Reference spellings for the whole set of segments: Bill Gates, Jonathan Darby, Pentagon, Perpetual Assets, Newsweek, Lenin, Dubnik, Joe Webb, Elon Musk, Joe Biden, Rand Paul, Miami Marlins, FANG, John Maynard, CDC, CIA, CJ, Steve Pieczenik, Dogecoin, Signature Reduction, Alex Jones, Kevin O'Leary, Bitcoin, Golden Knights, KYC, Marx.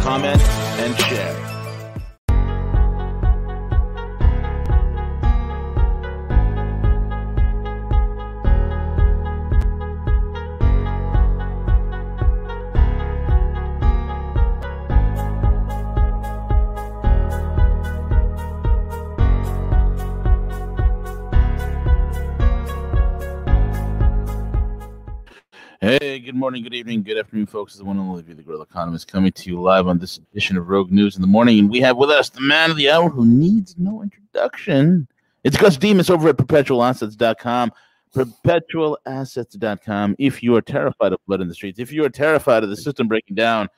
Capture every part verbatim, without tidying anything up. comment, and share. Good morning, good evening, good afternoon, folks. This is the one and only the Gorilla Economist coming to you live on this edition of Rogue News in the Morning. And we have with us the man of the hour who needs no introduction. It's Gus Demas over at perpetual assets dot com. perpetual assets dot com. If you are terrified of blood in the streets, if you are terrified of the system breaking down,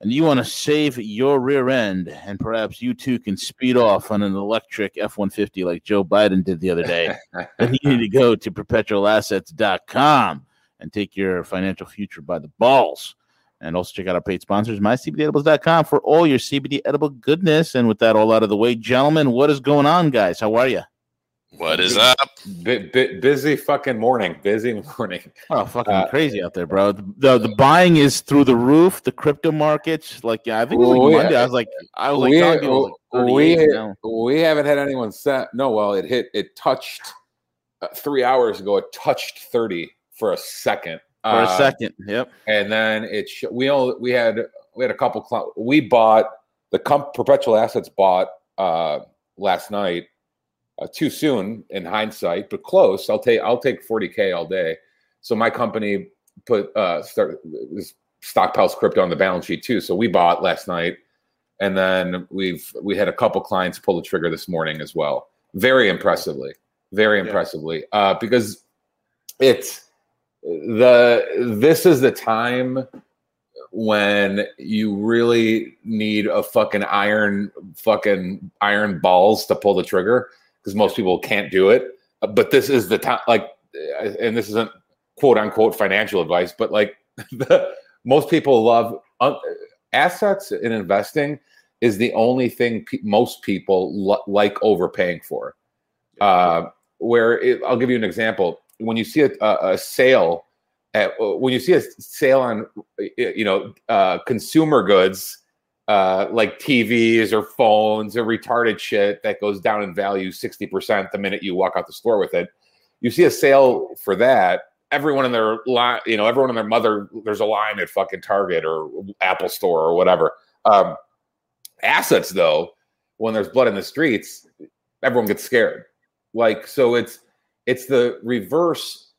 and you want to save your rear end, and perhaps you too can speed off on an electric F one fifty like Joe Biden did the other day, then you need to go to perpetual assets dot com. And take your financial future by the balls. And also check out our paid sponsors, my c b d edibles dot com, for all your C B D edible goodness. And with that all out of the way, gentlemen, what is going on, guys? How are you? What is up? B- b- busy fucking morning. Busy morning. Oh, fucking uh, crazy out there, bro. The, the the buying is through the roof. The crypto markets, like yeah, I think it was like Monday. Have, I was like, I was we, like, oh, like we we haven't had anyone set. No, well, it hit. It touched uh, three hours ago. It touched thirty. For a second, for a second, uh, yep. And then it sh- we all we had we had a couple. Cl- we bought the comp- perpetual assets bought uh, last night uh, too soon in hindsight, but close. I'll take I'll take forty K all day. So my company put uh, start stockpiles crypto on the balance sheet too. So we bought last night, and then we've we had a couple clients pull the trigger this morning as well. Very impressively, very impressively, yeah. uh, because it's. The this is the time when you really need a fucking iron fucking iron balls to pull the trigger, because most people can't do it. But this is the time, like, and this isn't quote unquote financial advice, but like the, most people love uh, assets, and investing is the only thing pe- most people lo- like overpaying for. Uh, where it, I'll give you an example. When you see a, a sale, at, when you see a sale on, you know, uh, consumer goods uh, like T Vs or phones or retarded shit that goes down in value sixty percent the minute you walk out the store with it, you see a sale for that. Everyone in their line, you know, everyone in their mother, there's a line at fucking Target or Apple Store or whatever. Um, assets, though, when there's blood in the streets, everyone gets scared. Like, so it's. It's the reverse.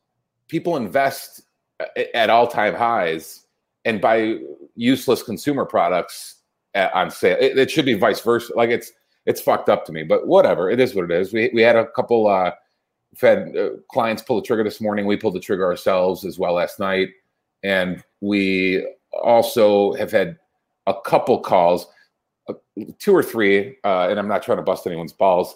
People invest at all-time highs and buy useless consumer products at, on sale. It, it should be vice versa. Like it's it's fucked up to me, but whatever. It is what it is. We we had a couple uh, fed, uh, clients pull the trigger this morning. We pulled the trigger ourselves as well last night, and we also have had a couple calls, uh, two or three. Uh, and I'm not trying to bust anyone's balls.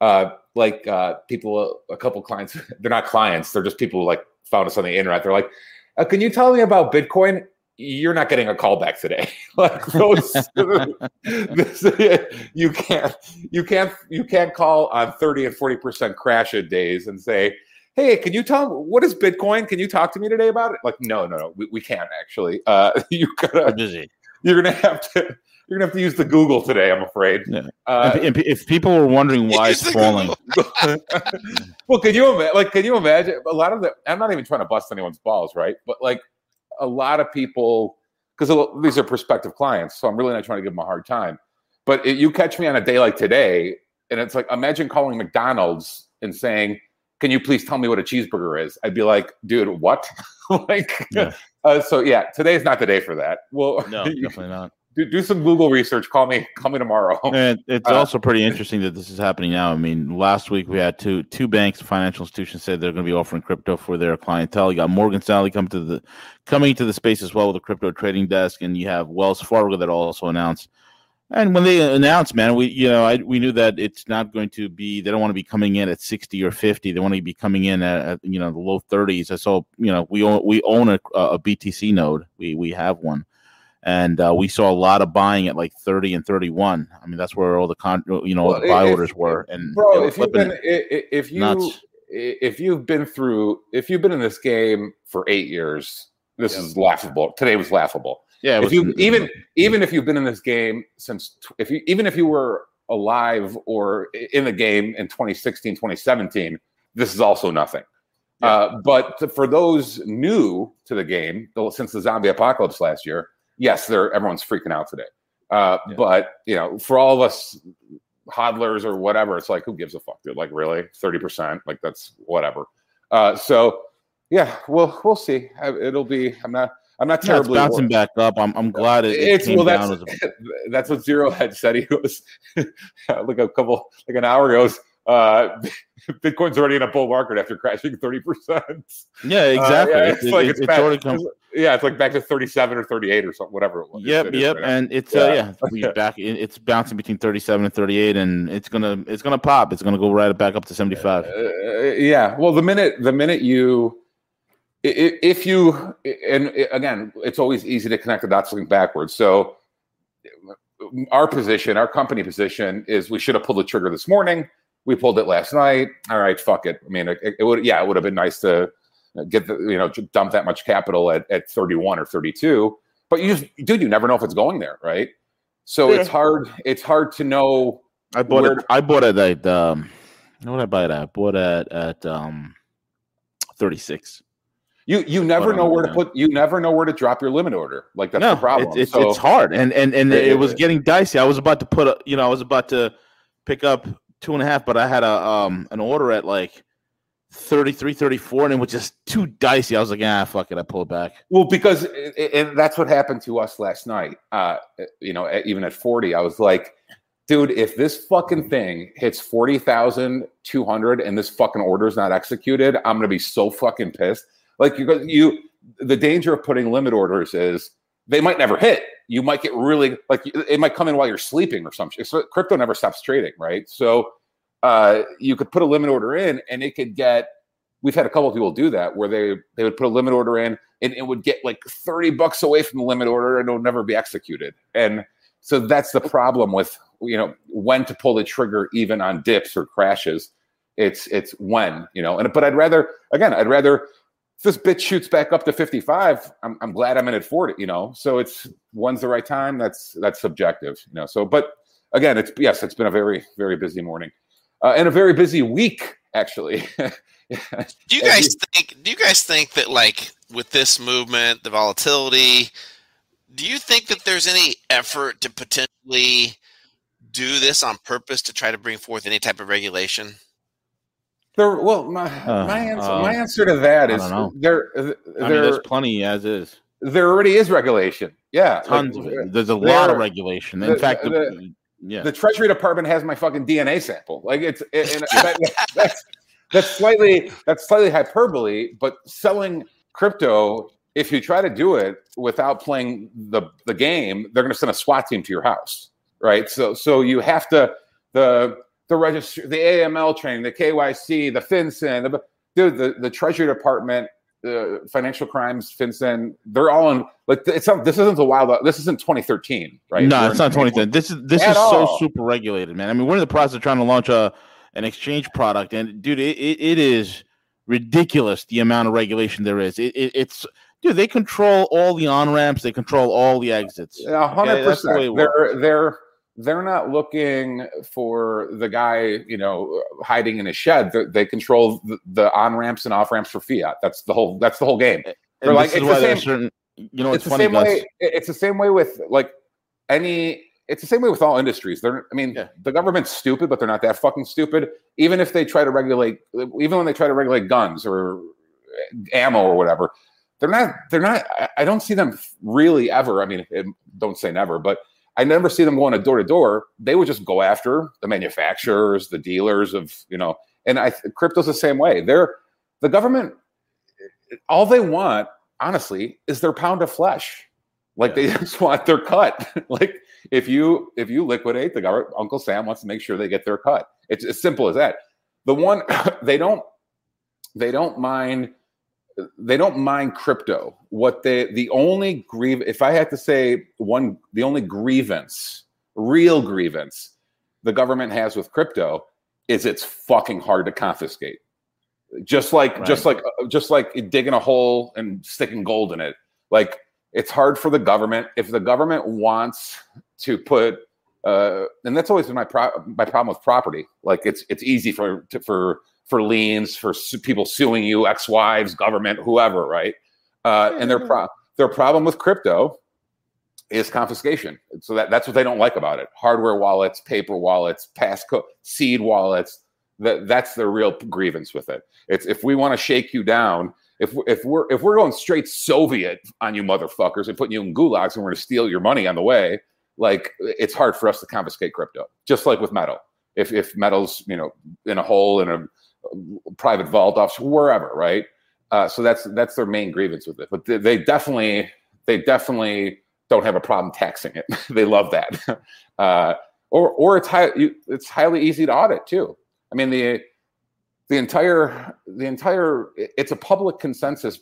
Uh, like uh, people, a couple clients, they're not clients. They're just people who like found us on the internet. They're like, uh, can you tell me about Bitcoin? You're not getting a call back today. Like those, this, you can't, you can't, you can't call on thirty and forty percent crash in days and say, hey, can you tell me what is Bitcoin? Can you talk to me today about it? Like, no, no, no, we, we can't actually. Uh, you gotta, busy. You're going to have to, You're going to have to use the Google today, I'm afraid. Yeah. Uh, if, if, if people were wondering why it's falling. Well, can you, ima- like, can you imagine? A lot of the – I'm not even trying to bust anyone's balls, right? But, like, a lot of people – because these are prospective clients, so I'm really not trying to give them a hard time. But it, you catch me on a day like today, and it's like, imagine calling McDonald's and saying, can you please tell me what a cheeseburger is? I'd be like, dude, what? Like, yeah. Uh, so, yeah, today's not the day for that. Well, no, definitely not. Do, do some Google research. Call me. Call me tomorrow. And it's uh, also pretty interesting that this is happening now. I mean, last week we had two two banks, financial institutions, said they're going to be offering crypto for their clientele. You got Morgan Stanley come to the coming to the space as well with a crypto trading desk, and you have Wells Fargo that also announced And when they announced, man, we you know I, we knew that it's not going to be. They don't want to be coming in at sixty or fifty. They want to be coming in at, at you know the low thirties. So you know we own, we own a, a B T C node. We we have one, and uh, we saw a lot of buying at like thirty and thirty-one. I mean that's where all the con you know well, the buy if, orders were. And bro, were if you've been if you nuts. if you've been through if you've been in this game for eight years, this yeah. is laughable. Today was laughable. Yeah, it was, if you, even even if you've been in this game since, if you even if you were alive or in the game in twenty sixteen, twenty seventeen, this is also nothing. Yeah. Uh, but for those new to the game, since the zombie apocalypse last year, yes, they're everyone's freaking out today. Uh, yeah. But you know, for all of us hodlers or whatever, it's like who gives a fuck, dude? Like really, thirty percent, like that's whatever. Uh, so yeah, we'll we'll see. It'll be. I'm not. I'm not terribly yeah, it's bouncing worried. back up. I'm I'm glad it, it it's, came well, that's, down. As a... That's what Zero had said. He was like a couple, like an hour ago. Uh, Bitcoin's already in a bull market after crashing thirty percent. Yeah, exactly. Uh, yeah, it's, it's like it, it's, it's back, come... yeah, it's like back to thirty-seven or thirty-eight or something, whatever it was. Yep, it yep. Right and now. it's yeah, uh, yeah we back. It's bouncing between thirty-seven and thirty-eight, and it's gonna it's gonna pop. It's gonna go right back up to seventy-five. Uh, yeah. Well, the minute the minute you. If you, and again, it's always easy to connect the dots looking backwards. So our position, our company position is we should have pulled the trigger this morning. We pulled it last night. All right, fuck it. I mean, it, it would, yeah, it would have been nice to get the, you know, dump that much capital at, at thirty-one or thirty-two. But you just, dude, you never know if it's going there, right? So yeah. it's hard, it's hard to know. I bought it, I bought it at, um, what did I buy it at? I bought it at um, thirty-six. You you never know where to put you never know where to drop your limit order. Like that's no, the problem. It's, so, it's hard, and and and it, it was getting dicey. I was about to put a, you know I was about to pick up two and a half, but I had a um an order at like thirty-three, thirty-four, and it was just too dicey. I was like, ah, fuck it, I pulled back. Well, because and that's what happened to us last night. Uh, you know, even at forty, I was like, dude, if this fucking thing hits forty thousand two hundred and this fucking order is not executed, I'm gonna be so fucking pissed. Like you, you, the danger of putting limit orders is they might never hit. You might get really like it might come in while you're sleeping or something. So crypto never stops trading, right? So uh, you could put a limit order in, and it could get. We've had a couple of people do that where they they would put a limit order in, and it would get like thirty bucks away from the limit order, and it'll never be executed. And so that's the problem with you know when to pull the trigger, even on dips or crashes. It's it's when you know, and but I'd rather again, I'd rather. If this bitch shoots back up to fifty-five, I'm, I'm glad I'm in at forty, you know? So it's, when's the right time? That's that's subjective, you know? So, but again, it's yes, it's been a very, very busy morning. Uh, and a very busy week, actually. yeah. Do you guys think, do you guys think that like with this movement, the volatility, do you think that there's any effort to potentially do this on purpose to try to bring forth any type of regulation? There, well, my uh, my, answer, uh, my answer to that is there. there I mean, there's plenty as is. There already is regulation. Yeah, tons like, of it. There's a lot of regulation. In the, fact, the, the, yeah, the Treasury Department has my fucking D N A sample. Like it's it, and that, that's that's slightly that's slightly hyperbole, but selling crypto. If you try to do it without playing the the game, they're going to send a SWAT team to your house, right? So so you have to the. The register, the A M L training, the K Y C, the FinCEN, the, dude, the, the Treasury Department, the financial crimes, FinCEN, they're all in. Like it's not. This isn't the wild. This isn't twenty thirteen, right? No, we're it's not twenty thirteen. This is this is all. so super regulated, man. I mean, we're in the process of trying to launch a an exchange product, and dude, it it, it is ridiculous the amount of regulation there is. It, it it's. Dude, they control all the on ramps. They control all the exits. A hundred percent. They're they're. They're not looking for the guy, you know, hiding in a shed. They, they control the, the on ramps and off ramps for fiat. That's the whole. That's the whole game. They're like it's the same. Certain, you know, it's, it's the funny, same Gus. way. It's the same way with like any. It's the same way with all industries. They're. I mean, yeah. The government's stupid, but they're not that fucking stupid. Even if they try to regulate, even when they try to regulate guns or ammo or whatever, they're not. They're not. I don't see them really ever. I mean, it, don't say never, but. I never see them going door to door. They would just go after the manufacturers, the dealers of, you know, and I crypto's the same way. They're the government. All they want, honestly, is their pound of flesh. Like yeah. they just want their cut. Like if you if you liquidate, the government, Uncle Sam wants to make sure they get their cut. It's as simple as that. The one they don't they don't mind they don't mind crypto. What they the only grieve if I had to say one the only grievance, real grievance the government has with crypto is it's fucking hard to confiscate. Just like right. just like just like digging a hole and sticking gold in it. Like it's hard for the government. If the government wants to put, uh, and that's always been my pro- my problem with property. Like it's it's easy for to, for for liens, for su- people suing you, ex-wives, government, whoever, right? Uh, and their pro- their problem with crypto is confiscation. So that, that's what they don't like about it. Hardware wallets, paper wallets, passcode, seed wallets. That that's their real grievance with it. It's if we want to shake you down. If if we're if we're going straight Soviet on you motherfuckers and putting you in gulags and we're going to steal your money on the way, like it's hard for us to confiscate crypto. Just like with metal, if if metal's you know in a hole in a private vault off wherever, right? Uh, so that's that's their main grievance with it. But they, they definitely they definitely don't have a problem taxing it. They love that. Uh, or or it's high, it's highly easy to audit too. I mean the. The entire, the entire, it's a public consensus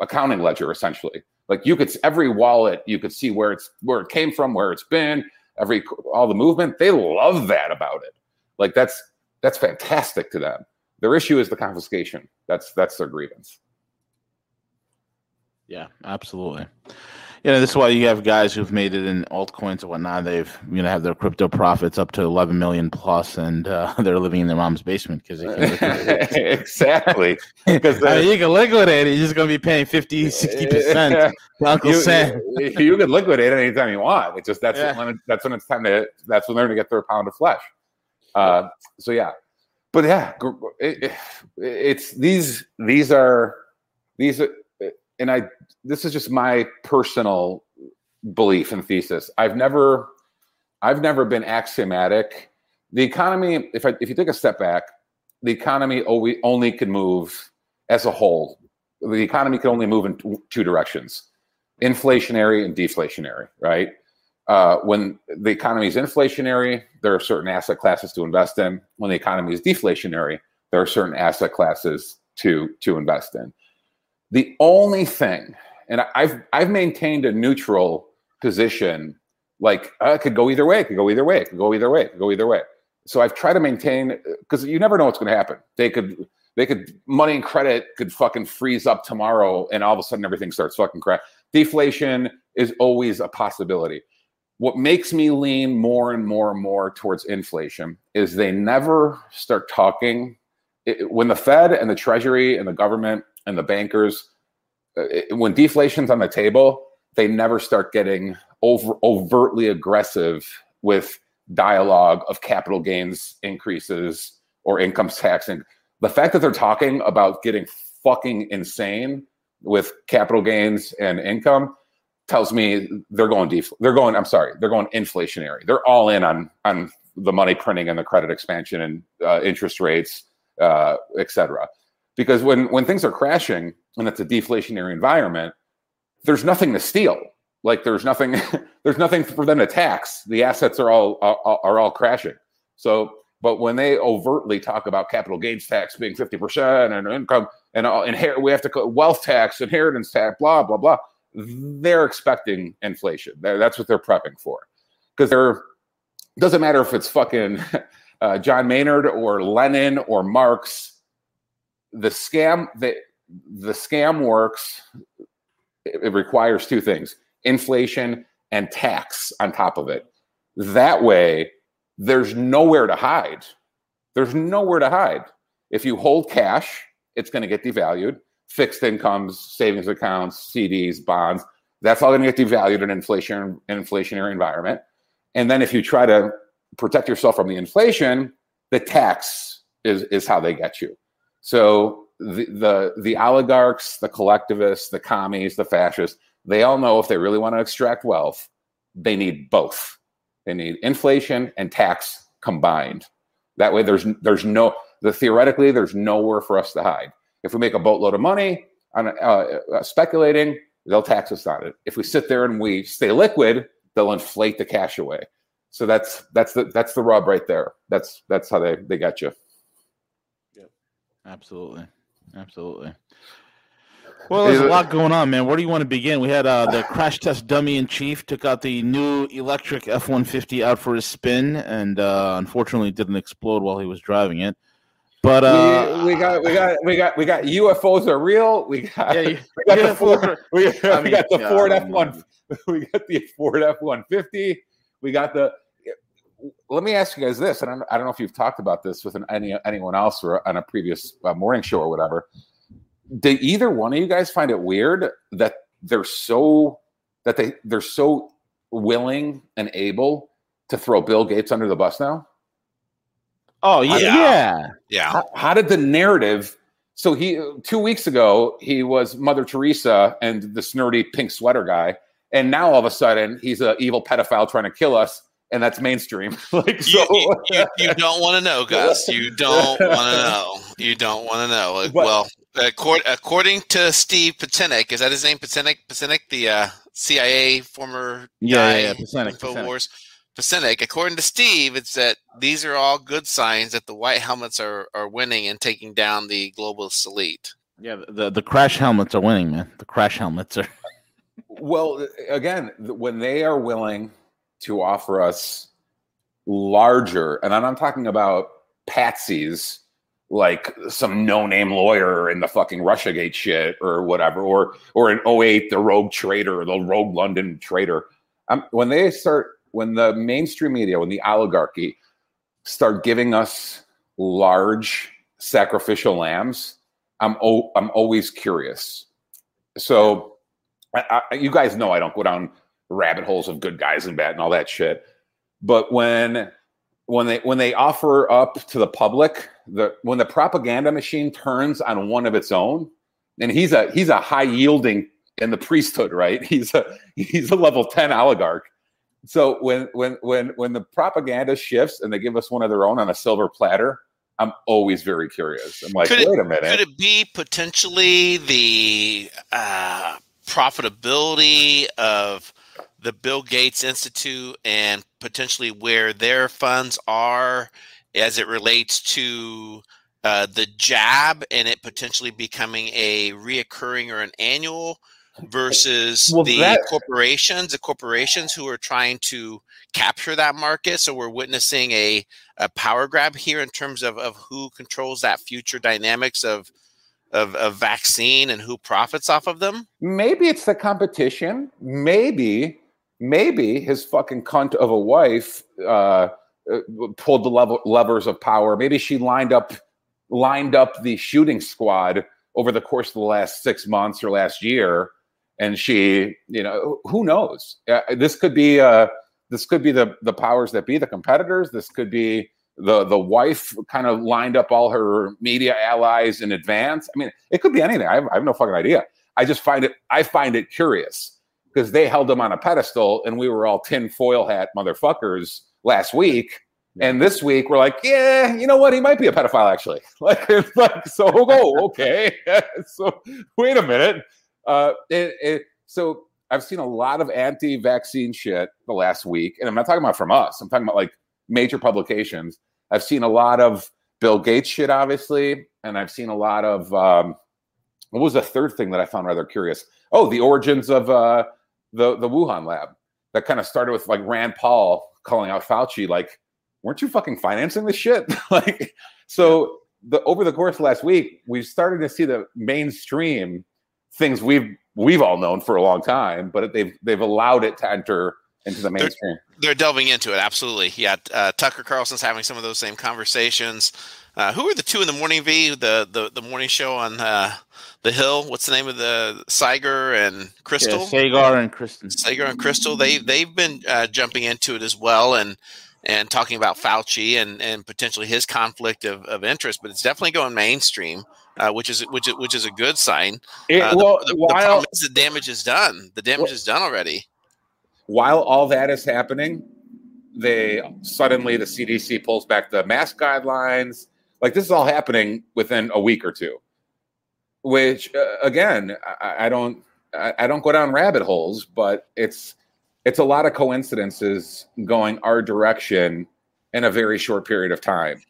accounting ledger essentially. Like you could, every wallet you could see where it's where it came from, where it's been, every all the movement. They love that about it. Like that's that's fantastic to them. Their issue is the confiscation. That's that's their grievance. Yeah, absolutely. You know, this is why you have guys who've made it in altcoins and whatnot. They've, you know, have their crypto profits up to eleven million plus, and uh, they're living in their mom's basement because they can't liquidate it. Exactly. Because I mean, you can liquidate it. You're just going to be paying fifty, sixty percent yeah. to Uncle you, Sam. You can liquidate it anytime you want. It's just that's, yeah. when, it, that's when it's time to, that's when they're going to get their pound of flesh. Uh, so, yeah. But, yeah, it, it, it's these, these are, these are, and I, this is just my personal belief and thesis. I've never, I've never been axiomatic. The economy, if I, if you take a step back, the economy only, only can move as a whole. The economy can only move in t- two directions, inflationary and deflationary, right? Uh, when the economy is inflationary, there are certain asset classes to invest in. When the economy is deflationary, there are certain asset classes to, to invest in. The only thing, and I've I've maintained a neutral position, like uh, it could go either way, it could go either way, it could go either way, it could go either way. So I've tried to maintain, because you never know what's going to happen. They could, they could, money and credit could fucking freeze up tomorrow, and all of a sudden everything starts fucking crap. Deflation is always a possibility. What makes me lean more and more and more towards inflation is they never start talking. It, when the Fed and the Treasury and the government and the bankers, when deflation's on the table, they never start getting over, overtly aggressive with dialogue of capital gains increases or income tax. And the fact that they're talking about getting fucking insane with capital gains and income tells me they're going def- they're going, I'm sorry, they're going inflationary. They're all in on on the money printing and the credit expansion and uh, interest rates, uh, et cetera. Because when, when things are crashing and it's a deflationary environment, there's nothing to steal. Like there's nothing, there's nothing for them to tax. The assets are all are, are all crashing. So, but when they overtly talk about capital gains tax being fifty percent and income and all, inher- we have to call wealth tax, inheritance tax, blah blah blah. They're expecting inflation. They're, that's what they're prepping for. Because they're doesn't matter if it's fucking uh, John Maynard or Lenin or Marx. The scam the, the scam works, it, it requires two things, inflation and tax on top of it. That way, there's nowhere to hide. There's nowhere to hide. If you hold cash, it's going to get devalued. Fixed incomes, savings accounts, C Ds, bonds, that's all going to get devalued in an inflation, inflationary environment. And then if you try to protect yourself from the inflation, the tax is, is how they get you. So the, the the oligarchs, the collectivists, the commies, the fascists, they all know if they really want to extract wealth, they need both. They need inflation and tax combined. That way there's there's no, the theoretically, there's nowhere for us to hide. If we make a boatload of money on uh, speculating, They'll tax us on it. If we sit there and we stay liquid, they'll inflate the cash away. So that's that's the that's the rub right there. That's that's how they they got you. Yep. Absolutely, absolutely. Well, there's a lot going on, man. Where do you want to begin? We had uh, the crash test dummy in chief took out the new electric F one fifty out for his spin, and uh, unfortunately didn't explode while he was driving it. But uh, we, we got we got we got we got U F Os are real. We got yeah, you, we got the Ford we, I mean, we got the yeah, Ford F one we got the Ford F one fifty. We got the. Let me ask you guys this, and I don't know if you've talked about this with an, any anyone else or on a previous uh, morning show or whatever. Did either one of you guys find it weird that they're so that they they're so willing and able to throw Bill Gates under the bus now? Oh yeah, yeah. yeah. How, how did the narrative? So he two weeks ago he was Mother Teresa and the snurdy pink sweater guy, and now all of a sudden he's an evil pedophile trying to kill us. And that's mainstream. like so, you, you, you don't want to know, Gus. You don't want to know. You don't want to know. Like, well, according, according to Steve Pieczenik, is that his name? Pieczenik, Pieczenik, the uh, C I A former yeah, guy, InfoWars. Yeah, Pieczenik. According to Steve, it's that these are all good signs that the white helmets are are winning and taking down the globalist elite. Yeah, the the crash helmets are winning, man. The crash helmets are. Well, again, when they are willing to offer us larger, and I'm not talking about patsies like some no-name lawyer in the fucking Russiagate shit or whatever, or or in oh eight, the rogue trader, the rogue London trader. Um, when they start, when the mainstream media, when the oligarchy start giving us large sacrificial lambs, I'm o I'm always curious. So I, I, you guys know I don't go down rabbit holes of good guys and bad and all that shit, but when when they when they offer up to the public, the when the propaganda machine turns on one of its own, and he's a he's a high yielding in the priesthood, right? He's a he's a level ten oligarch. So when when when when the propaganda shifts and they give us one of their own on a silver platter, I'm always very curious. I'm like, could wait it, a minute, could it be potentially the uh, profitability of the Bill Gates Institute and potentially where their funds are as it relates to uh, the jab and it potentially becoming a reoccurring or an annual versus well, the that... corporations, the corporations who are trying to capture that market. So we're witnessing a, a power grab here in terms of, of who controls that future dynamics of, of a vaccine and who profits off of them. Maybe it's the competition. Maybe... Maybe his fucking cunt of a wife uh, pulled the level, levers of power. Maybe she lined up lined up the shooting squad over the course of the last six months or last year, and she, you know, who knows? Uh, this could be uh, this could be the the powers that be, the competitors. This could be the the wife kind of lined up all her media allies in advance. I mean, it could be anything. I have, I have no fucking idea. I just find it. I find it curious, because they held him on a pedestal and we were all tin foil hat motherfuckers last week. And this week we're like, yeah, you know what? He might be a pedophile actually. Like, it's like, so oh, okay. So wait a minute. Uh, it, it, so I've seen a lot of anti-vaccine shit the last week. And I'm not talking about from us. I'm talking about like major publications. I've seen a lot of Bill Gates shit, obviously. And I've seen a lot of, um, what was the third thing that I found rather curious? Oh, the origins of, uh, The the Wuhan lab that kind of started with like Rand Paul calling out Fauci, like, weren't you fucking financing this shit? Like, so the over the course of last week, we've started to see the mainstream things we've we've all known for a long time, but they've they've allowed it to enter into the mainstream. They're, they're delving into it, absolutely. Yeah, uh, Tucker Carlson's having some of those same conversations. Uh, who are the two in the morning? V the the, the morning show on uh, the Hill. What's the name of the Saagar and Krystal? Yeah, Saagar and Krystal. Saagar and Krystal. They they've been uh, jumping into it as well, and and talking about Fauci and, and potentially his conflict of, of interest. But it's definitely going mainstream, uh, which is which is which is a good sign. It, uh, well, the, the, while, the problem is the damage is done. The damage well, is done already. While all that is happening, they suddenly the C D C pulls back the mask guidelines. Like, this is all happening within a week or two, which, uh, again, I, I don't I, I don't go down rabbit holes, but it's it's a lot of coincidences going our direction in a very short period of time.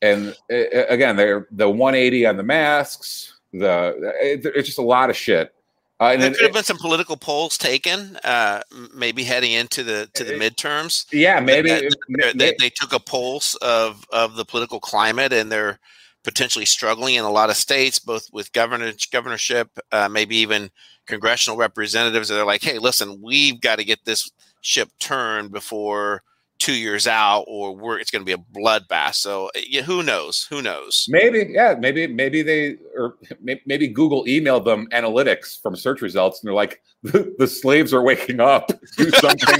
And it, again, they're the one eighty on the masks. The it, it's just a lot of shit. Uh, and there could it, have been some political polls taken, uh, maybe heading into the to the it, midterms. Yeah, maybe that, that, it, they, it, they took a pulse of of the political climate, and they're potentially struggling in a lot of states, both with governor governorship, uh, maybe even congressional representatives. They're like, hey, listen, we've got to get this ship turned before two years out, or we're it's going to be a bloodbath. So yeah, who knows? Who knows? Maybe, yeah, maybe, maybe they, or maybe Google emailed them analytics from search results, and they're like, the, the slaves are waking up. Do something.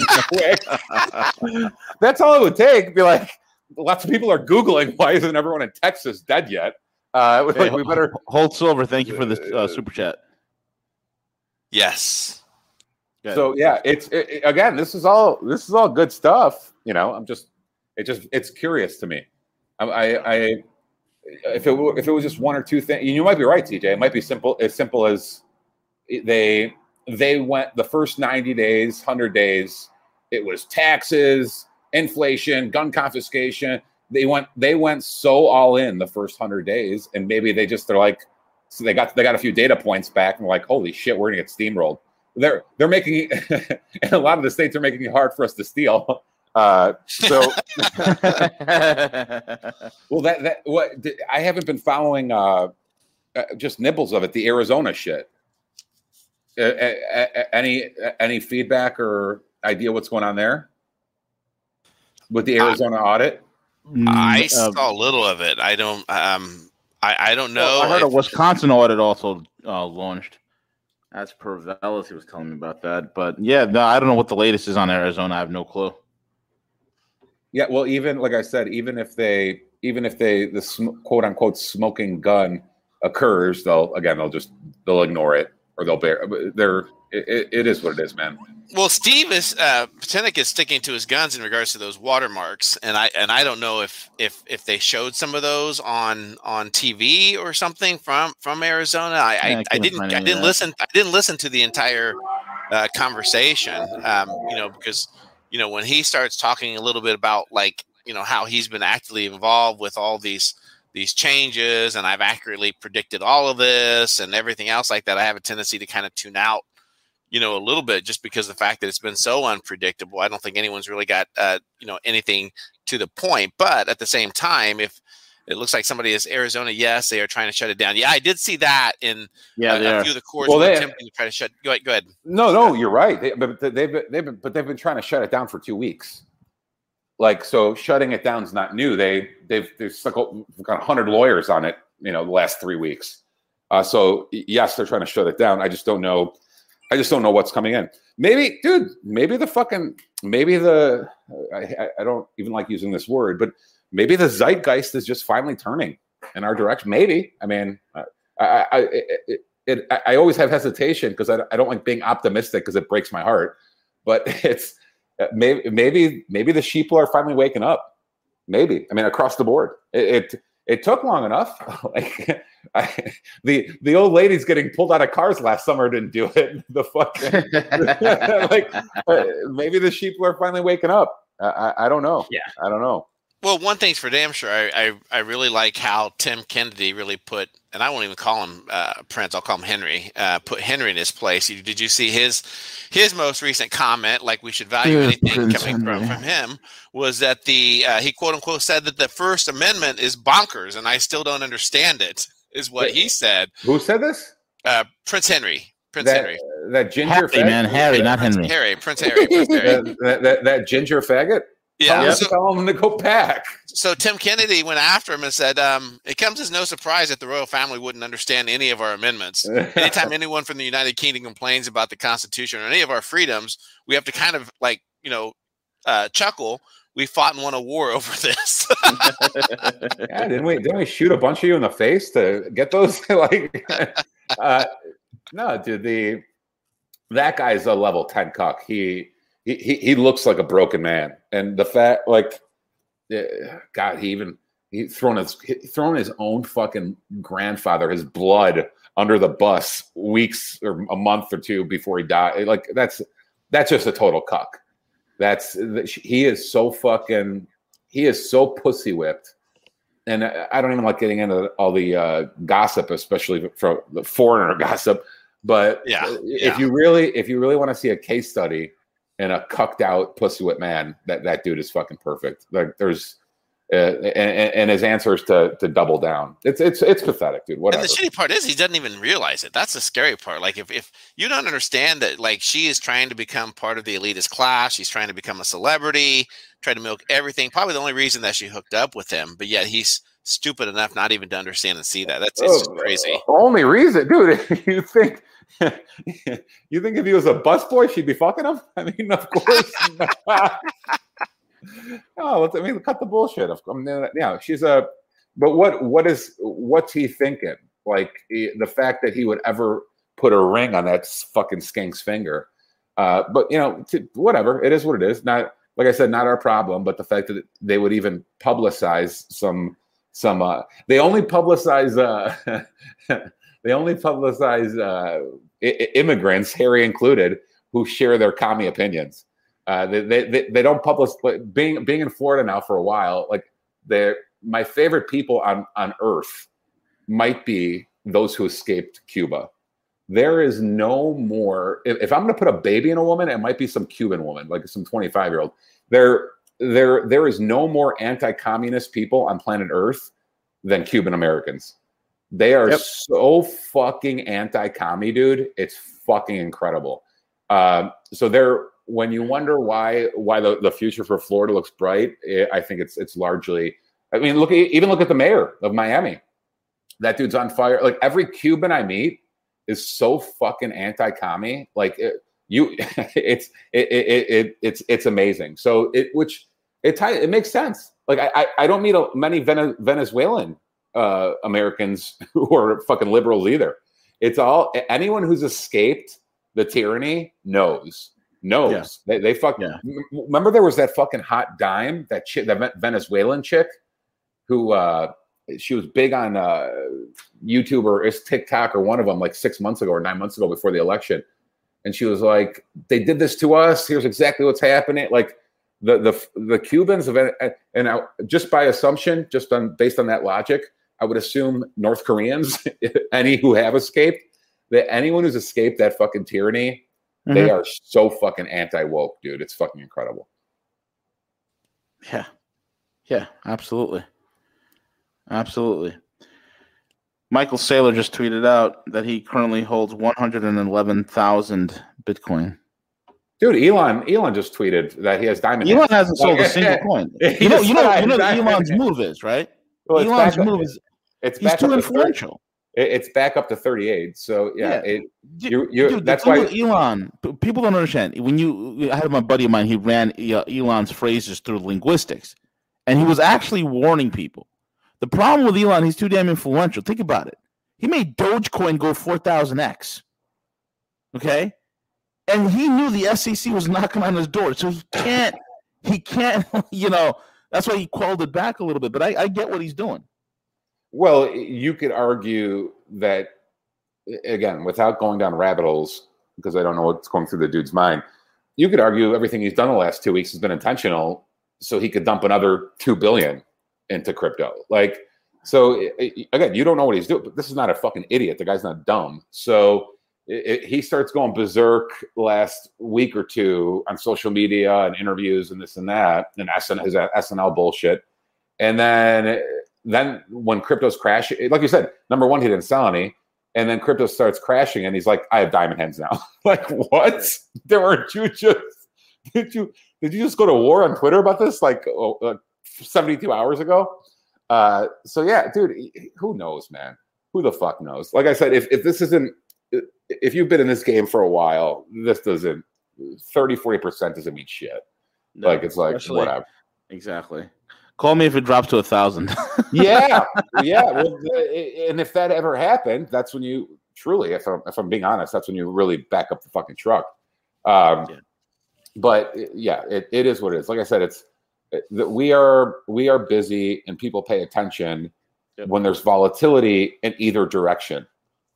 That's all it would take. Be like, lots of people are Googling. Why isn't everyone in Texas dead yet? Uh, hey, like, we better hold silver. Thank you for the uh, super chat. Yes. Good. So yeah, it's it, again. This is all. This is all good stuff. You know, I'm just, it just, it's curious to me. I, I, I if it were, if it was just one or two things, you might be right, T J. It might be simple, as simple as they, they went the first ninety days, one hundred days. It was taxes, inflation, gun confiscation. They went, they went so all in the first one hundred days, and maybe they just, they're like, so they got, they got a few data points back, and like, holy shit, we're gonna get steamrolled. They're, they're making, and a lot of the states are making it hard for us to steal. Uh, so, well, that, that, what I haven't been following, uh, just nibbles of it, the Arizona shit. Uh, uh, any, any feedback or idea what's going on there with the Arizona I, audit? I um, saw a little of it. I don't, um, I, I don't know. Well, I heard if, a Wisconsin audit also, uh, launched. As per Velas, he was telling me about that, but yeah, no, I don't know what the latest is on Arizona. I have no clue. Yeah, well, even like I said, even if they, even if they, the sm- quote unquote smoking gun occurs, they'll again, they'll just they'll ignore it, or they'll bear. They're it, it is what it is, man. Well, Steve is uh, Pieczenik is sticking to his guns in regards to those watermarks, and I and I don't know if if if they showed some of those on on T V or something from from Arizona. I yeah, I, I didn't I didn't that. listen I didn't listen to the entire uh, conversation, um, you know, because. You know, when he starts talking a little bit about, like, you know, how he's been actively involved with all these these changes, and I've accurately predicted all of this and everything else like that, I have a tendency to kind of tune out, you know, a little bit, just because of the fact that it's been so unpredictable. I don't think anyone's really got, uh, you know, anything to the point. But at the same time, if it looks like somebody is Arizona, yes, they are trying to shut it down. Yeah, I did see that in yeah, uh, a few of the courts well, they, attempting to try to shut. Go ahead. Go ahead. No, no, you're right. They, but they've been, they've been, but they've been trying to shut it down for two weeks. Like, so shutting it down is not new. They they've they've stuck got a hundred lawyers on it. You know, the last three weeks. Uh, so yes, they're trying to shut it down. I just don't know. I just don't know what's coming in. Maybe, dude. Maybe the fucking. Maybe the. I, I don't even like using this word, but. Maybe the zeitgeist is just finally turning in our direction. Maybe. I mean, I I, it, it, I always have hesitation because I, I don't like being optimistic because it breaks my heart. But it's maybe maybe maybe the sheeple are finally waking up. Maybe. I mean, across the board. It it, it took long enough. Like I, the the old ladies getting pulled out of cars last summer didn't do it. The fucking like maybe the sheeple are finally waking up. I, I don't know. Yeah, I don't know. Well, one thing's for damn sure. I, I I really like how Tim Kennedy really put, and I won't even call him uh, Prince. I'll call him Henry. Uh, put Henry in his place. Did you see his his most recent comment? Like, we should value Dude, anything Prince coming from, from him. Was that the uh, he quote unquote said that the First Amendment is bonkers, and I still don't understand it. Is what Wait, he said. Who said this? Uh, Prince Henry. Prince that, Henry. Uh, that ginger Harry, faggot. Man, Harry, not Henry. Harry. Prince Harry. Prince Harry. that, that, that, that ginger faggot. Yeah, yep. so, tell him to go back. So Tim Kennedy went after him and said, um, it comes as no surprise that the royal family wouldn't understand any of our amendments. Anytime anyone from the United Kingdom complains about the Constitution or any of our freedoms, we have to kind of, like, you know, uh, chuckle. We fought and won a war over this. yeah, didn't we, didn't we shoot a bunch of you in the face to get those? like, uh, no, dude, the, that guy's a level ten cuck. He... He, he he looks like a broken man, and the fact, like, uh, God, he even he thrown his he thrown his own fucking grandfather, his blood under the bus weeks or a month or two before he died. Like that's that's just a total cuck. That's he is so fucking he is so pussy whipped. And I don't even like getting into all the uh, gossip, especially from the foreigner gossip. But yeah, if yeah. you really, if you really want to see a case study in a cucked out pussy whip man, that, that dude is fucking perfect. Like there's, uh, and, and his answers to to double down. It's it's it's pathetic, dude. Whatever. And the shitty part is he doesn't even realize it. That's the scary part. Like if if you don't understand that, like she is trying to become part of the elitist class. She's trying to become a celebrity. Try to milk everything. Probably the only reason that she hooked up with him, but yet he's stupid enough not even to understand and see that. That's it's just crazy. Only reason, dude. You think you think if he was a busboy, she'd be fucking him? I mean, of course. Oh, let's, I mean, cut the bullshit. Of I mean, yeah, she's a. But what? What is? What's he thinking? Like the fact that he would ever put a ring on that fucking skink's finger. Uh, but you know, to, whatever. It is what it is. Not. Like I said, not our problem, but the fact that they would even publicize some, some. Uh, they only publicize, uh, they only publicize uh, I- immigrants, Harry included, who share their commie opinions. Uh, they, they they don't publicize. Being being in Florida now for a while, like they're my favorite people on on earth might be those who escaped Cuba. There is no more. If, if I'm going to put a baby in a woman, it might be some Cuban woman, like some twenty-five year old. There, there, there is no more anti-communist people on planet Earth than Cuban Americans. They are yep. so fucking anti-commie, dude. It's fucking incredible. Um, so there, when you wonder why why the, the future for Florida looks bright, it, I think it's it's largely. I mean, look even look at the mayor of Miami. That dude's on fire. Like every Cuban I meet is so fucking anti-commie, like it, you, it's it, it it it's it's amazing. So it which it it makes sense. Like I I don't meet many Venezuelan uh, Americans who are fucking liberals either. It's all anyone who's escaped the tyranny knows knows yeah. they they fucking yeah. Remember there was that fucking hot dime that chick, that Venezuelan chick who. Uh, She was big on uh, YouTube or TikTok or one of them like six months ago or nine months ago before the election. And she was like, they did this to us. Here's exactly what's happening. Like the the the Cubans, have, and I, just by assumption, just on based on that logic, I would assume North Koreans, any who have escaped, that anyone who's escaped that fucking tyranny, mm-hmm. they are so fucking anti-woke, dude. It's fucking incredible. Yeah. Yeah, absolutely. Absolutely. Michael Saylor just tweeted out that he currently holds one hundred eleven thousand Bitcoin. Dude, Elon Elon just tweeted that he has diamond. Elon hasn't sold a single coin. You know, you know, you know what Elon's move is, right? Well, Elon's move is it's he's too influential. It's back up to thirty-eight. So yeah, yeah. It, you, you, Dude, that's why Elon. People don't understand. When you, I had my buddy of mine. He ran Elon's phrases through linguistics, and he was actually warning people. The problem with Elon, he's too damn influential. Think about it. He made Dogecoin go four thousand x, okay? And he knew the S E C was knocking on his door, so he can't, he can't, you know, that's why he quelled it back a little bit, but I, I get what he's doing. Well, you could argue that, again, without going down rabbit holes, because I don't know what's going through the dude's mind, you could argue everything he's done the last two weeks has been intentional so he could dump another two billion dollars into crypto. Like, so it, it, again, you don't know what he's doing, but this is not a fucking idiot. The guy's not dumb. So it, it, he starts going berserk last week or two on social media and interviews and this and that and S N L, his S N L bullshit. And then, then when crypto's crashing, like you said, number one, he didn't sell any. And then crypto starts crashing and he's like, I have diamond hands now. Like, what? There weren't you just, did you, did you just go to war on Twitter about this? Like, oh, uh, seventy-two hours ago. Uh, so yeah, dude, who knows, man? Who the fuck knows? Like I said, if, if this isn't, if you've been in this game for a while, this doesn't, thirty, forty percent doesn't mean shit. No, like, it's like, whatever. Exactly. Call me if it drops to a thousand. Yeah. Yeah. Well, and if that ever happened, that's when you truly, if I'm, if I'm being honest, that's when you really back up the fucking truck. Um, yeah. But yeah, it, it is what it is. Like I said, it's, that we are we are busy and people pay attention yep. when there's volatility in either direction.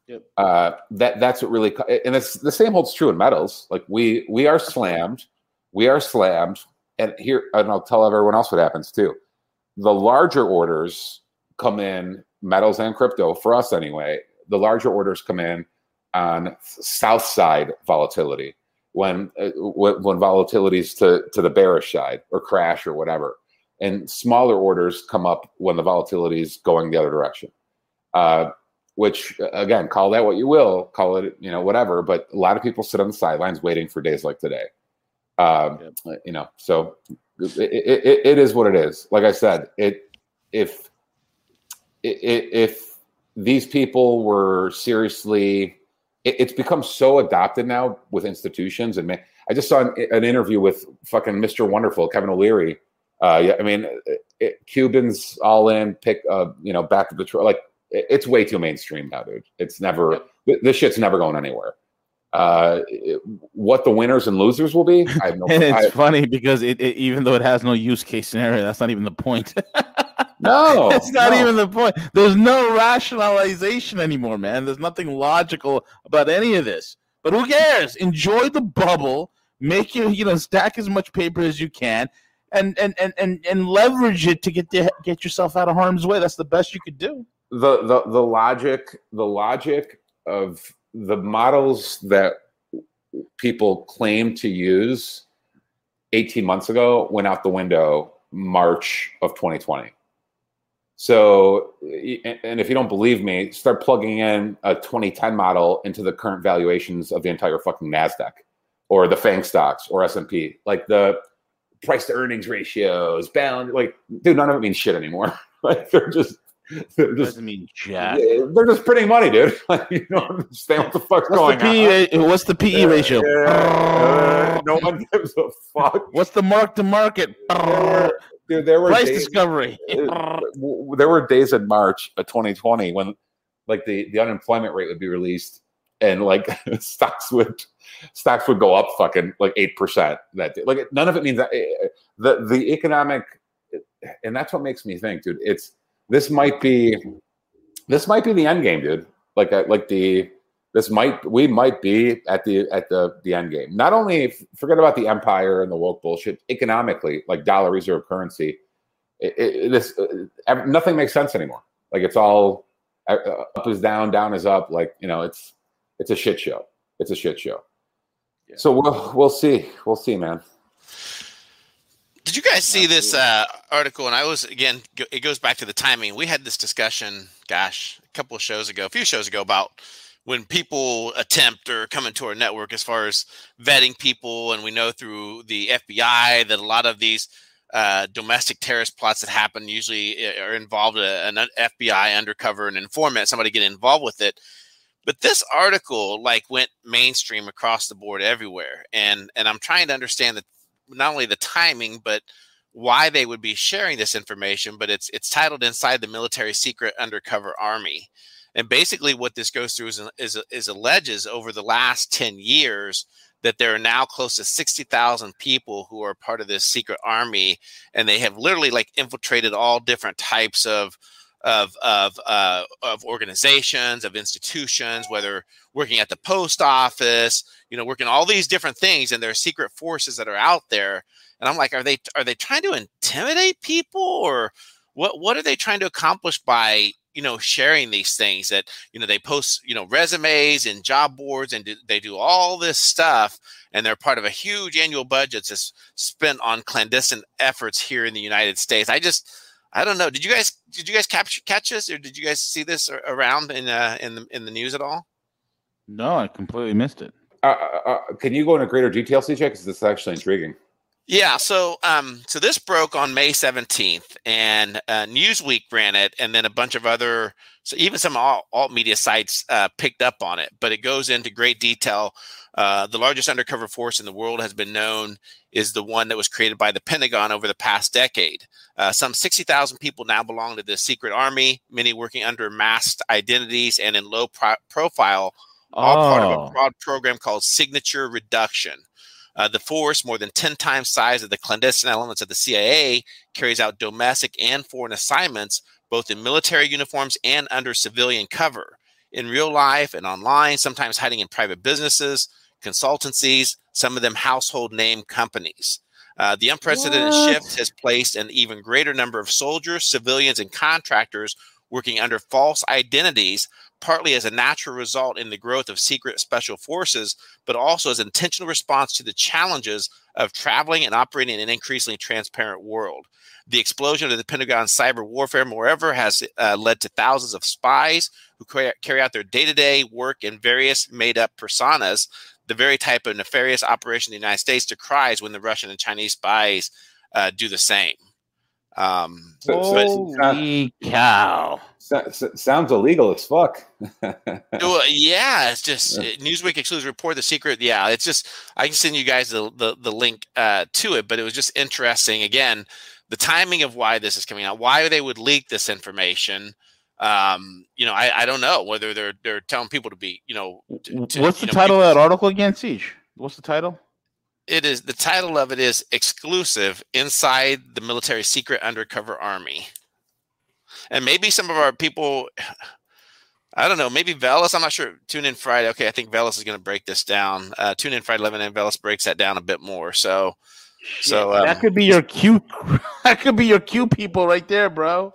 Yep. Uh, that that's what really, and it's the same holds true in metals. Like we we are slammed, we are slammed, and here, and I'll tell everyone else what happens too. The larger orders come in metals and crypto for us anyway. The larger orders come in on south side volatility when when volatility is to to the bearish side or crash or whatever, and smaller orders come up when the volatility is going the other direction. Uh, Which again, call that what you will, call it, you know, whatever. But a lot of people sit on the sidelines waiting for days like today. Um, yep. You know, so it, it, it is what it is. Like I said, it if it, if these people were seriously, it, it's become so adopted now with institutions. And I just saw an, an interview with fucking Mister Wonderful, Kevin O'Leary. Uh, yeah, I mean, it, Cubans all in, pick, uh, you know, back to Detroit, like. It's way too mainstream now, dude. It's never, this shit's never going anywhere. Uh, it, what the winners and losers will be, I have no idea. And it's I, funny because it, it, even though it has no use case scenario, that's not even the point. No, that's not no. even the point. There's no rationalization anymore, man. There's nothing logical about any of this. But who cares? Enjoy the bubble. Make your, you know, stack as much paper as you can, and and and and, and leverage it to get the, get yourself out of harm's way. That's the best you could do. The, the the logic the logic of the models that people claim to use eighteen months ago went out the window March of twenty twenty. So, and if you don't believe me, start plugging in a twenty ten model into the current valuations of the entire fucking NASDAQ or the FANG stocks or S and P. Like the price to earnings ratios, balance, like, dude, none of it means shit anymore. Like they're just... They're just, doesn't mean jack. They're just printing money, dude. Like, you don't understand what the fuck's what's going the P E, on. What's the P E uh, ratio? Uh, no one gives a fuck. What's the mark to market? Dude, there were price days, discovery. There were days in March of twenty twenty when, like, the, the unemployment rate would be released, and like stocks would stocks would go up fucking like eight percent that day. Like none of it means that the the economic, and that's what makes me think, dude. It's This might be, this might be the end game, dude. Like, like the this might we might be at the at the the end game. Not only forget about the empire and the woke bullshit economically, like dollar reserve currency. It, it, this nothing makes sense anymore. Like it's all up is down, down is up. Like you know, it's it's a shit show. It's a shit show. Yeah. So we'll we'll see. We'll see, man. Did you guys see this uh, article? And I was, again, it goes back to the timing. We had this discussion, gosh, a couple of shows ago, a few shows ago, about when people attempt or come into our network as far as vetting people. And we know through the F B I that a lot of these uh, domestic terrorist plots that happen usually are involved an F B I undercover and informant, somebody get involved with it. But this article like went mainstream across the board everywhere. And, and I'm trying to understand that. Not only the timing, but why they would be sharing this information, but it's it's titled Inside the Military Secret Undercover Army. And basically what this goes through is, is, is alleges over the last ten years that there are now close to sixty thousand people who are part of this secret army. And they have literally like infiltrated all different types of of of uh, of organizations, of institutions, whether working at the post office, you know, working all these different things, and there are secret forces that are out there. And I'm like, are they are they trying to intimidate people, or what what are they trying to accomplish by, you know, sharing these things that, you know, they post, you know, resumes and job boards, and do, they do all this stuff, and they're part of a huge annual budget that's spent on clandestine efforts here in the United States. I just I don't know. Did you guys did you guys capture catch this, or did you guys see this around in uh, in the in the news at all? No, I completely missed it. Uh, uh, can you go into greater detail, C J? Because this is actually intriguing. Yeah. So um, so this broke on May seventeenth, and uh, Newsweek ran it, and then a bunch of other, so even some alt, alt media sites uh, picked up on it. But it goes into great detail. Uh, the largest undercover force in the world has been known is the one that was created by the Pentagon over the past decade. Uh, some sixty thousand people now belong to this secret army, many working under masked identities and in low pro- profile, all oh. part of a broad program called Signature Reduction. Uh, the force, more than ten times size of the clandestine elements of the C I A, carries out domestic and foreign assignments, both in military uniforms and under civilian cover. in real life and online, sometimes hiding in private businesses, consultancies, some of them household name companies. Uh, the unprecedented what? shift has placed an even greater number of soldiers, civilians, and contractors working under false identities, partly as a natural result in the growth of secret special forces, but also as an intentional response to the challenges of traveling and operating in an increasingly transparent world. The explosion of the Pentagon's cyber warfare, moreover, has uh, led to thousands of spies who carry out their day-to-day work in various made-up personas, the very type of nefarious operation the United States decries when the Russian and Chinese spies uh, do the same. Um, Holy but, cow. Sounds illegal as fuck. Well, yeah, it's just yeah. Newsweek exclusive report, the secret. Yeah, it's just, I can send you guys the, the, the link uh, to it, but it was just interesting. Again, the timing of why this is coming out, why they would leak this information. Um, you know, I, I don't know whether they're they're telling people to be, you know. To, to, What's the know, title of that article again, Siege? What's the title? It is the title of it is Exclusive Inside the Military Secret Undercover Army. And maybe some of our people, I don't know, maybe Velas, I'm not sure. Tune in Friday. Okay, I think Velas is going to break this down. Uh, tune in Friday eleven, and Velas breaks that down a bit more. So, so yeah, that um, could be your cue. That could be your cue, people, right there, bro.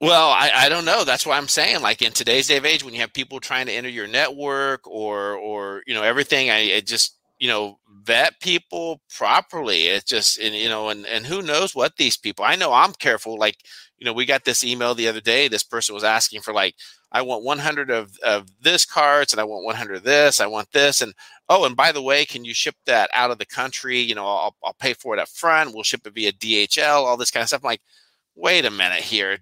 Well, I, I don't know. That's why I'm saying, like, in today's day of age, when you have people trying to enter your network or, or you know, everything, I it just, you know, vet people properly. It's just, and, you know, and, and who knows what these people, I know I'm careful. Like, you know, we got this email the other day. This person was asking for, like, I want one hundred of, of this cards and I want one hundred of this. I want this. And, oh, and by the way, can you ship that out of the country? You know, I'll, I'll pay for it up front. We'll ship it via D H L, all this kind of stuff. I'm like, wait a minute here.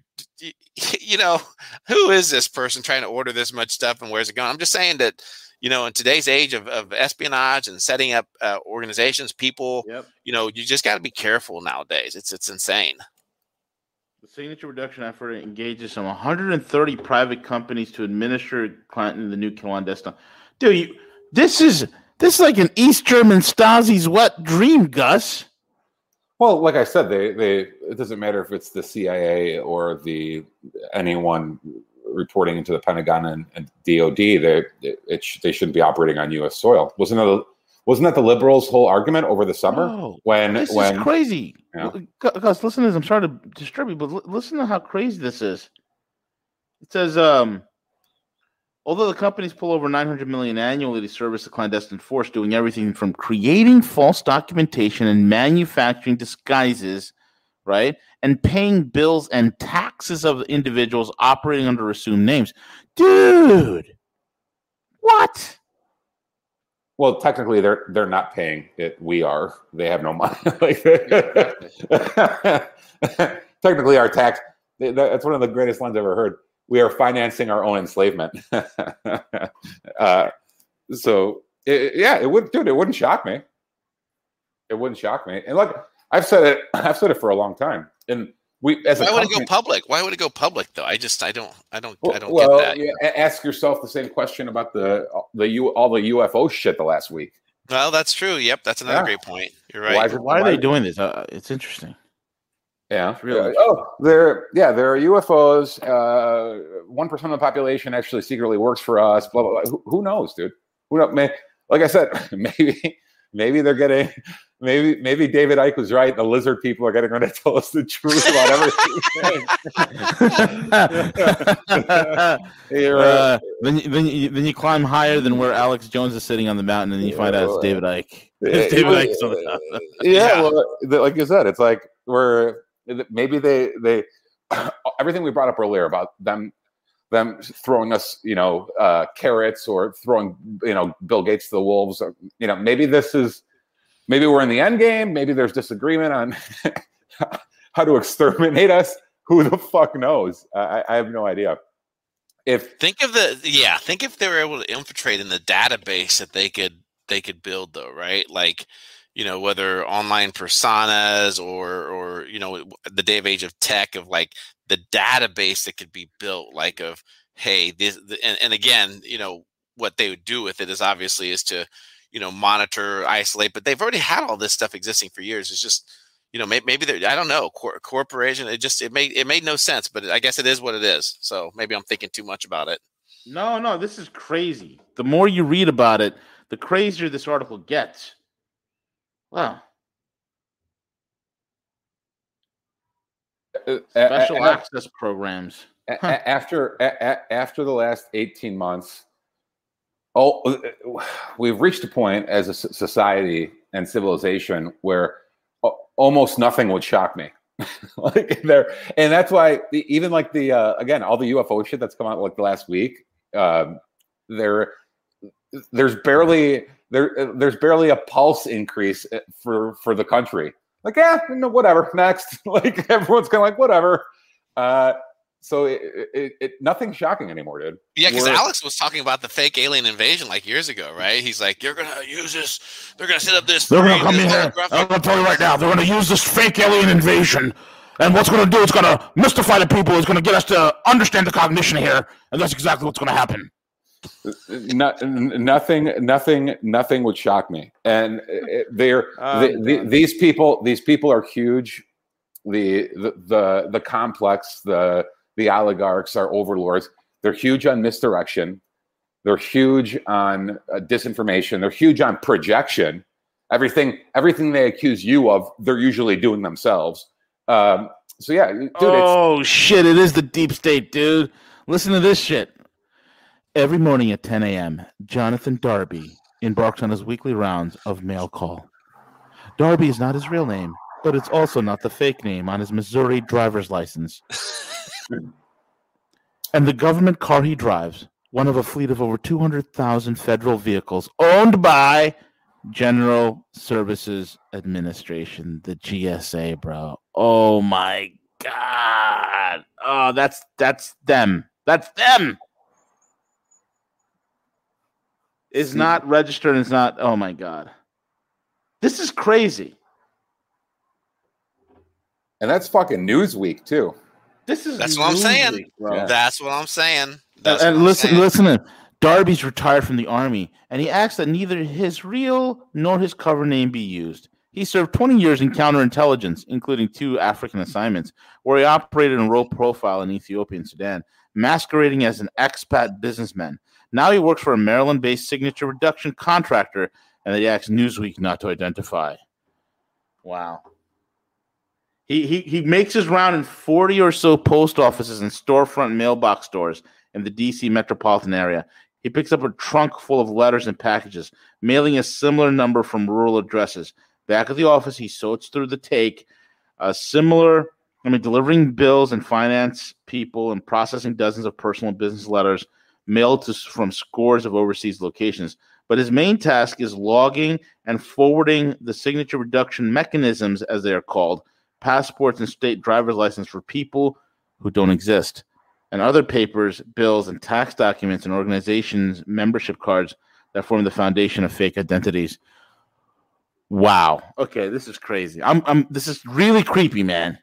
You know, who is this person trying to order this much stuff and where's it going? I'm just saying that, you know, in today's age of, of espionage and setting up uh, organizations, people, yep. you know, you just got to be careful nowadays. It's it's insane. The signature reduction effort engages some one hundred thirty private companies to administer Clinton, the new clandestine. Dude, you, this is this is like an East German Stasi's wet dream, Gus. Well, like I said, they they it doesn't matter if it's the C I A or the anyone reporting into the Pentagon and, and D O D, they it, it sh- they shouldn't be operating on U S soil. Wasn't that wasn't that the liberals' whole argument over the summer? Oh, when this when, is crazy. You know? Guys, listen to this. I'm sorry to disturb you, but l- listen to how crazy this is. It says, um, although the companies pull over nine hundred million dollars annually to service the clandestine force, doing everything from creating false documentation and manufacturing disguises, right, and paying bills and taxes of individuals operating under assumed names. Dude, what? Well, technically, they're they're not paying it. We are. They have no money. Like, technically, our tax. That's one of the greatest lines I've ever heard. We are financing our own enslavement. uh, so, it, yeah, it would, dude. It wouldn't shock me. It wouldn't shock me. And look. I've said it. I've said it for a long time, and we. As Why a would company, it go public? Why would it go public, though? I just, I don't, I don't, well, I don't well, get that. Yeah, ask yourself the same question about the the you all the U F O shit the last week. Well, that's true. Yep, that's another yeah. great point. You're right. Why, is, why, why are they doing this? Uh, it's interesting. Yeah, it's really. Uh, oh, there. Yeah, there are U F Os. One uh, percent of the population actually secretly works for us. Blah blah blah. Who, who knows, dude? Who knows? May, like I said, maybe. Maybe they're getting, maybe maybe David Icke was right. The lizard people are getting going to tell us the truth about everything. You're, uh, then, then, you, then you climb higher than where Alex Jones is sitting on the mountain, and then you find uh, out it's David Icke. It's David uh, Icke's on the top. Yeah, yeah. Well, like you said, it's like we're maybe they they everything we brought up earlier about them. Them throwing us, you know, uh, carrots or throwing, you know, Bill Gates to the wolves. Or, you know, maybe this is, maybe we're in the end game. Maybe there's disagreement on how to exterminate us. Who the fuck knows? I, I have no idea. If think of the yeah, think if they were able to infiltrate in the database that they could they could build though, right? Like, you know, whether online personas or or you know the day of age of tech of like. The database that could be built, like of hey, this, the, and, and again, you know what they would do with it is obviously is to, you know, monitor, isolate. But they've already had all this stuff existing for years. It's just, you know, maybe, maybe they're I don't know cor- corporation. It just it made it made no sense. But I guess it is what it is. So maybe I'm thinking too much about it. No, no, this is crazy. The more you read about it, the crazier this article gets. Wow. Uh, Special uh, access uh, programs. Uh, huh. After uh, after the last eighteen months, oh, we've reached a point as a society and civilization where almost nothing would shock me. Like there, and that's why even like the uh, again all the U F O shit that's come out like the last week. Um, there, there's barely there there's barely a pulse increase for for the country. Like yeah, no, whatever. Next, like everyone's kind of like whatever. Uh, so it, it, it nothing shocking anymore, dude. Yeah, because Alex was talking about the fake alien invasion like years ago, right? He's like, you're gonna use this. They're gonna set up this. They're gonna come in here. I'm gonna tell you right now. They're gonna use this fake alien invasion, and what's gonna do? It's gonna mystify the people. It's gonna get us to understand the cognition here, and that's exactly what's gonna happen. No, nothing, nothing, nothing would shock me. And they're uh, the, the, these people. These people are huge. The the the, the complex the. The oligarchs are overlords. They're huge on misdirection. They're huge on uh, disinformation. They're huge on projection. Everything, everything they accuse you of, they're usually doing themselves. Um, so yeah, dude. Oh it's- shit! It is the deep state, dude. Listen to this shit. Every morning at ten a.m., Jonathan Darby embarks on his weekly rounds of mail call. Darby is not his real name, but it's also not the fake name on his Missouri driver's license. And the government car he drives, one of a fleet of over two hundred thousand federal vehicles owned by General Services Administration, the G S A, bro. Oh my God. Oh, that's that's them. That's them. It's not registered. It's not. Oh my God. This is crazy. And that's fucking Newsweek, too. This is That's what I'm saying. Bro. That's what I'm saying. That's and and what listen, I'm saying. listen. Darby's retired from the Army, and he asks that neither his real nor his cover name be used. He served twenty years in counterintelligence, including two African assignments, where he operated in low profile in Ethiopia and Sudan, masquerading as an expat businessman. Now he works for a Maryland-based signature reduction contractor, and that he asks Newsweek not to identify. Wow. He, he he makes his round in forty or so post offices and storefront mailbox stores in the D C metropolitan area. He picks up a trunk full of letters and packages, mailing a similar number from rural addresses. Back at the office, he sorts through the take, uh, similar, I mean, delivering bills and finance people and processing dozens of personal and business letters mailed to, from scores of overseas locations. But his main task is logging and forwarding the signature reduction mechanisms, as they are called, passports and state driver's license for people who don't exist, and other papers, bills, and tax documents and organizations' membership cards that form the foundation of fake identities. Wow. Okay, this is crazy. I'm. I'm. This is really creepy, man.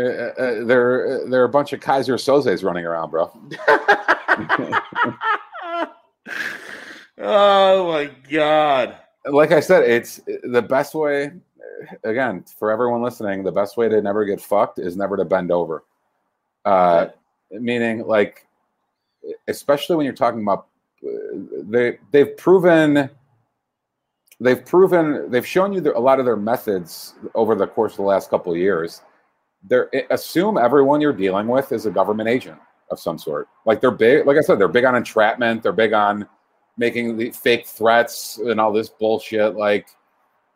Uh, uh, there, uh, there are a bunch of Kaiser Sozes running around, bro. Oh my God! Like I said, it's the best way. Again, for everyone listening, the best way to never get fucked is never to bend over. Uh, meaning, like, especially when you're talking about they they've proven they've proven they've shown you their, a lot of their methods over the course of the last couple of years. They're assume everyone you're dealing with is a government agent of some sort. Like they're big, like I said, they're big on entrapment. They're big on making the fake threats and all this bullshit. Like,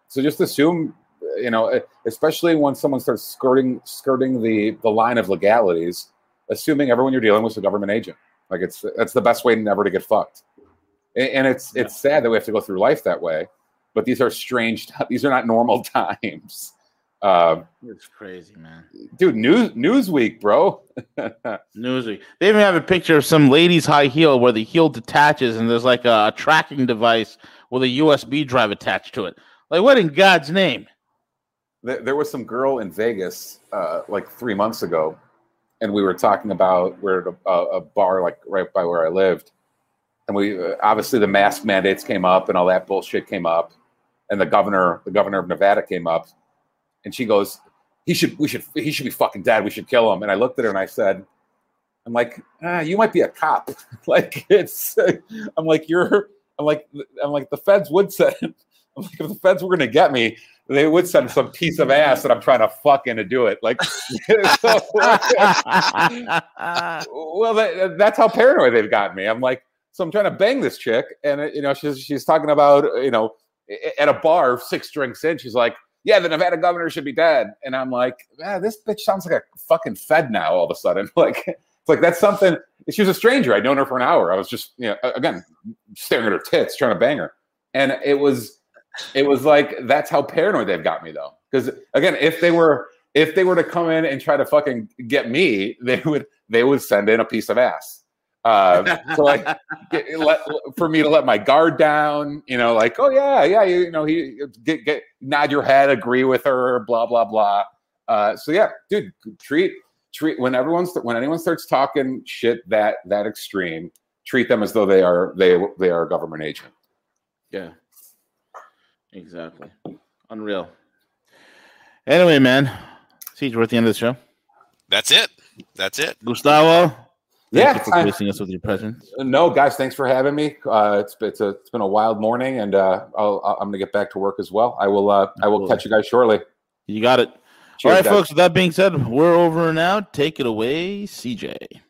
so just assume. You know, especially when someone starts skirting skirting the, the line of legalities, assuming everyone you're dealing with is a government agent. Like it's that's the best way never to get fucked. And it's it's sad that we have to go through life that way. But these are strange. These are not normal times. Uh, it's crazy, man. Dude, news Newsweek, bro. Newsweek. They even have a picture of some lady's high heel where the heel detaches, and there's like a tracking device with a U S B drive attached to it. Like, what in God's name? There was some girl in Vegas uh, like three months ago, and we were talking about we're at a, a bar like right by where I lived, and we uh, obviously the mask mandates came up and all that bullshit came up, and the governor the governor of Nevada came up, and she goes, he should we should he should be fucking dead, we should kill him. And I looked at her and I said, I'm like, ah, you might be a cop. Like it's, I'm like, you're, I'm like, I'm like, the feds would send, I'm like, if the feds were going to get me, they would send some piece of ass that I'm trying to fuck in to do it. Like, so, well, that, that's how paranoid they've got me. I'm like, so I'm trying to bang this chick. And, you know, she's, she's talking about, you know, at a bar, six drinks in, she's like, yeah, the Nevada governor should be dead. And I'm like, yeah, this bitch sounds like a fucking Fed now all of a sudden. Like, it's like, that's something. She was a stranger. I'd known her for an hour. I was just, you know, again, staring at her tits, trying to bang her. And it was, it was like, that's how paranoid they've got me though. Because again, if they were, if they were to come in and try to fucking get me, they would, they would send in a piece of ass. Uh, so like, get, let, for me to let my guard down, you know, like, oh yeah, yeah, you, you know, he get, get nod your head, agree with her, blah blah blah. Uh, so yeah, dude, treat treat when everyone's when anyone starts talking shit that that extreme, treat them as though they are they they are a government agent. Yeah, exactly, unreal. Anyway, man, see, we're at the end of the show. That's it. That's it, Gustavo. Thank yeah, you for gracing us with your presence. No, guys, thanks for having me. Uh, it's it's a it's been a wild morning, and uh, I'll, I'll, I'm gonna get back to work as well. I will uh, I will catch you guys shortly. You got it. Cheers, all right, guys. Folks. With that being said, we're over now. Take it away, C J.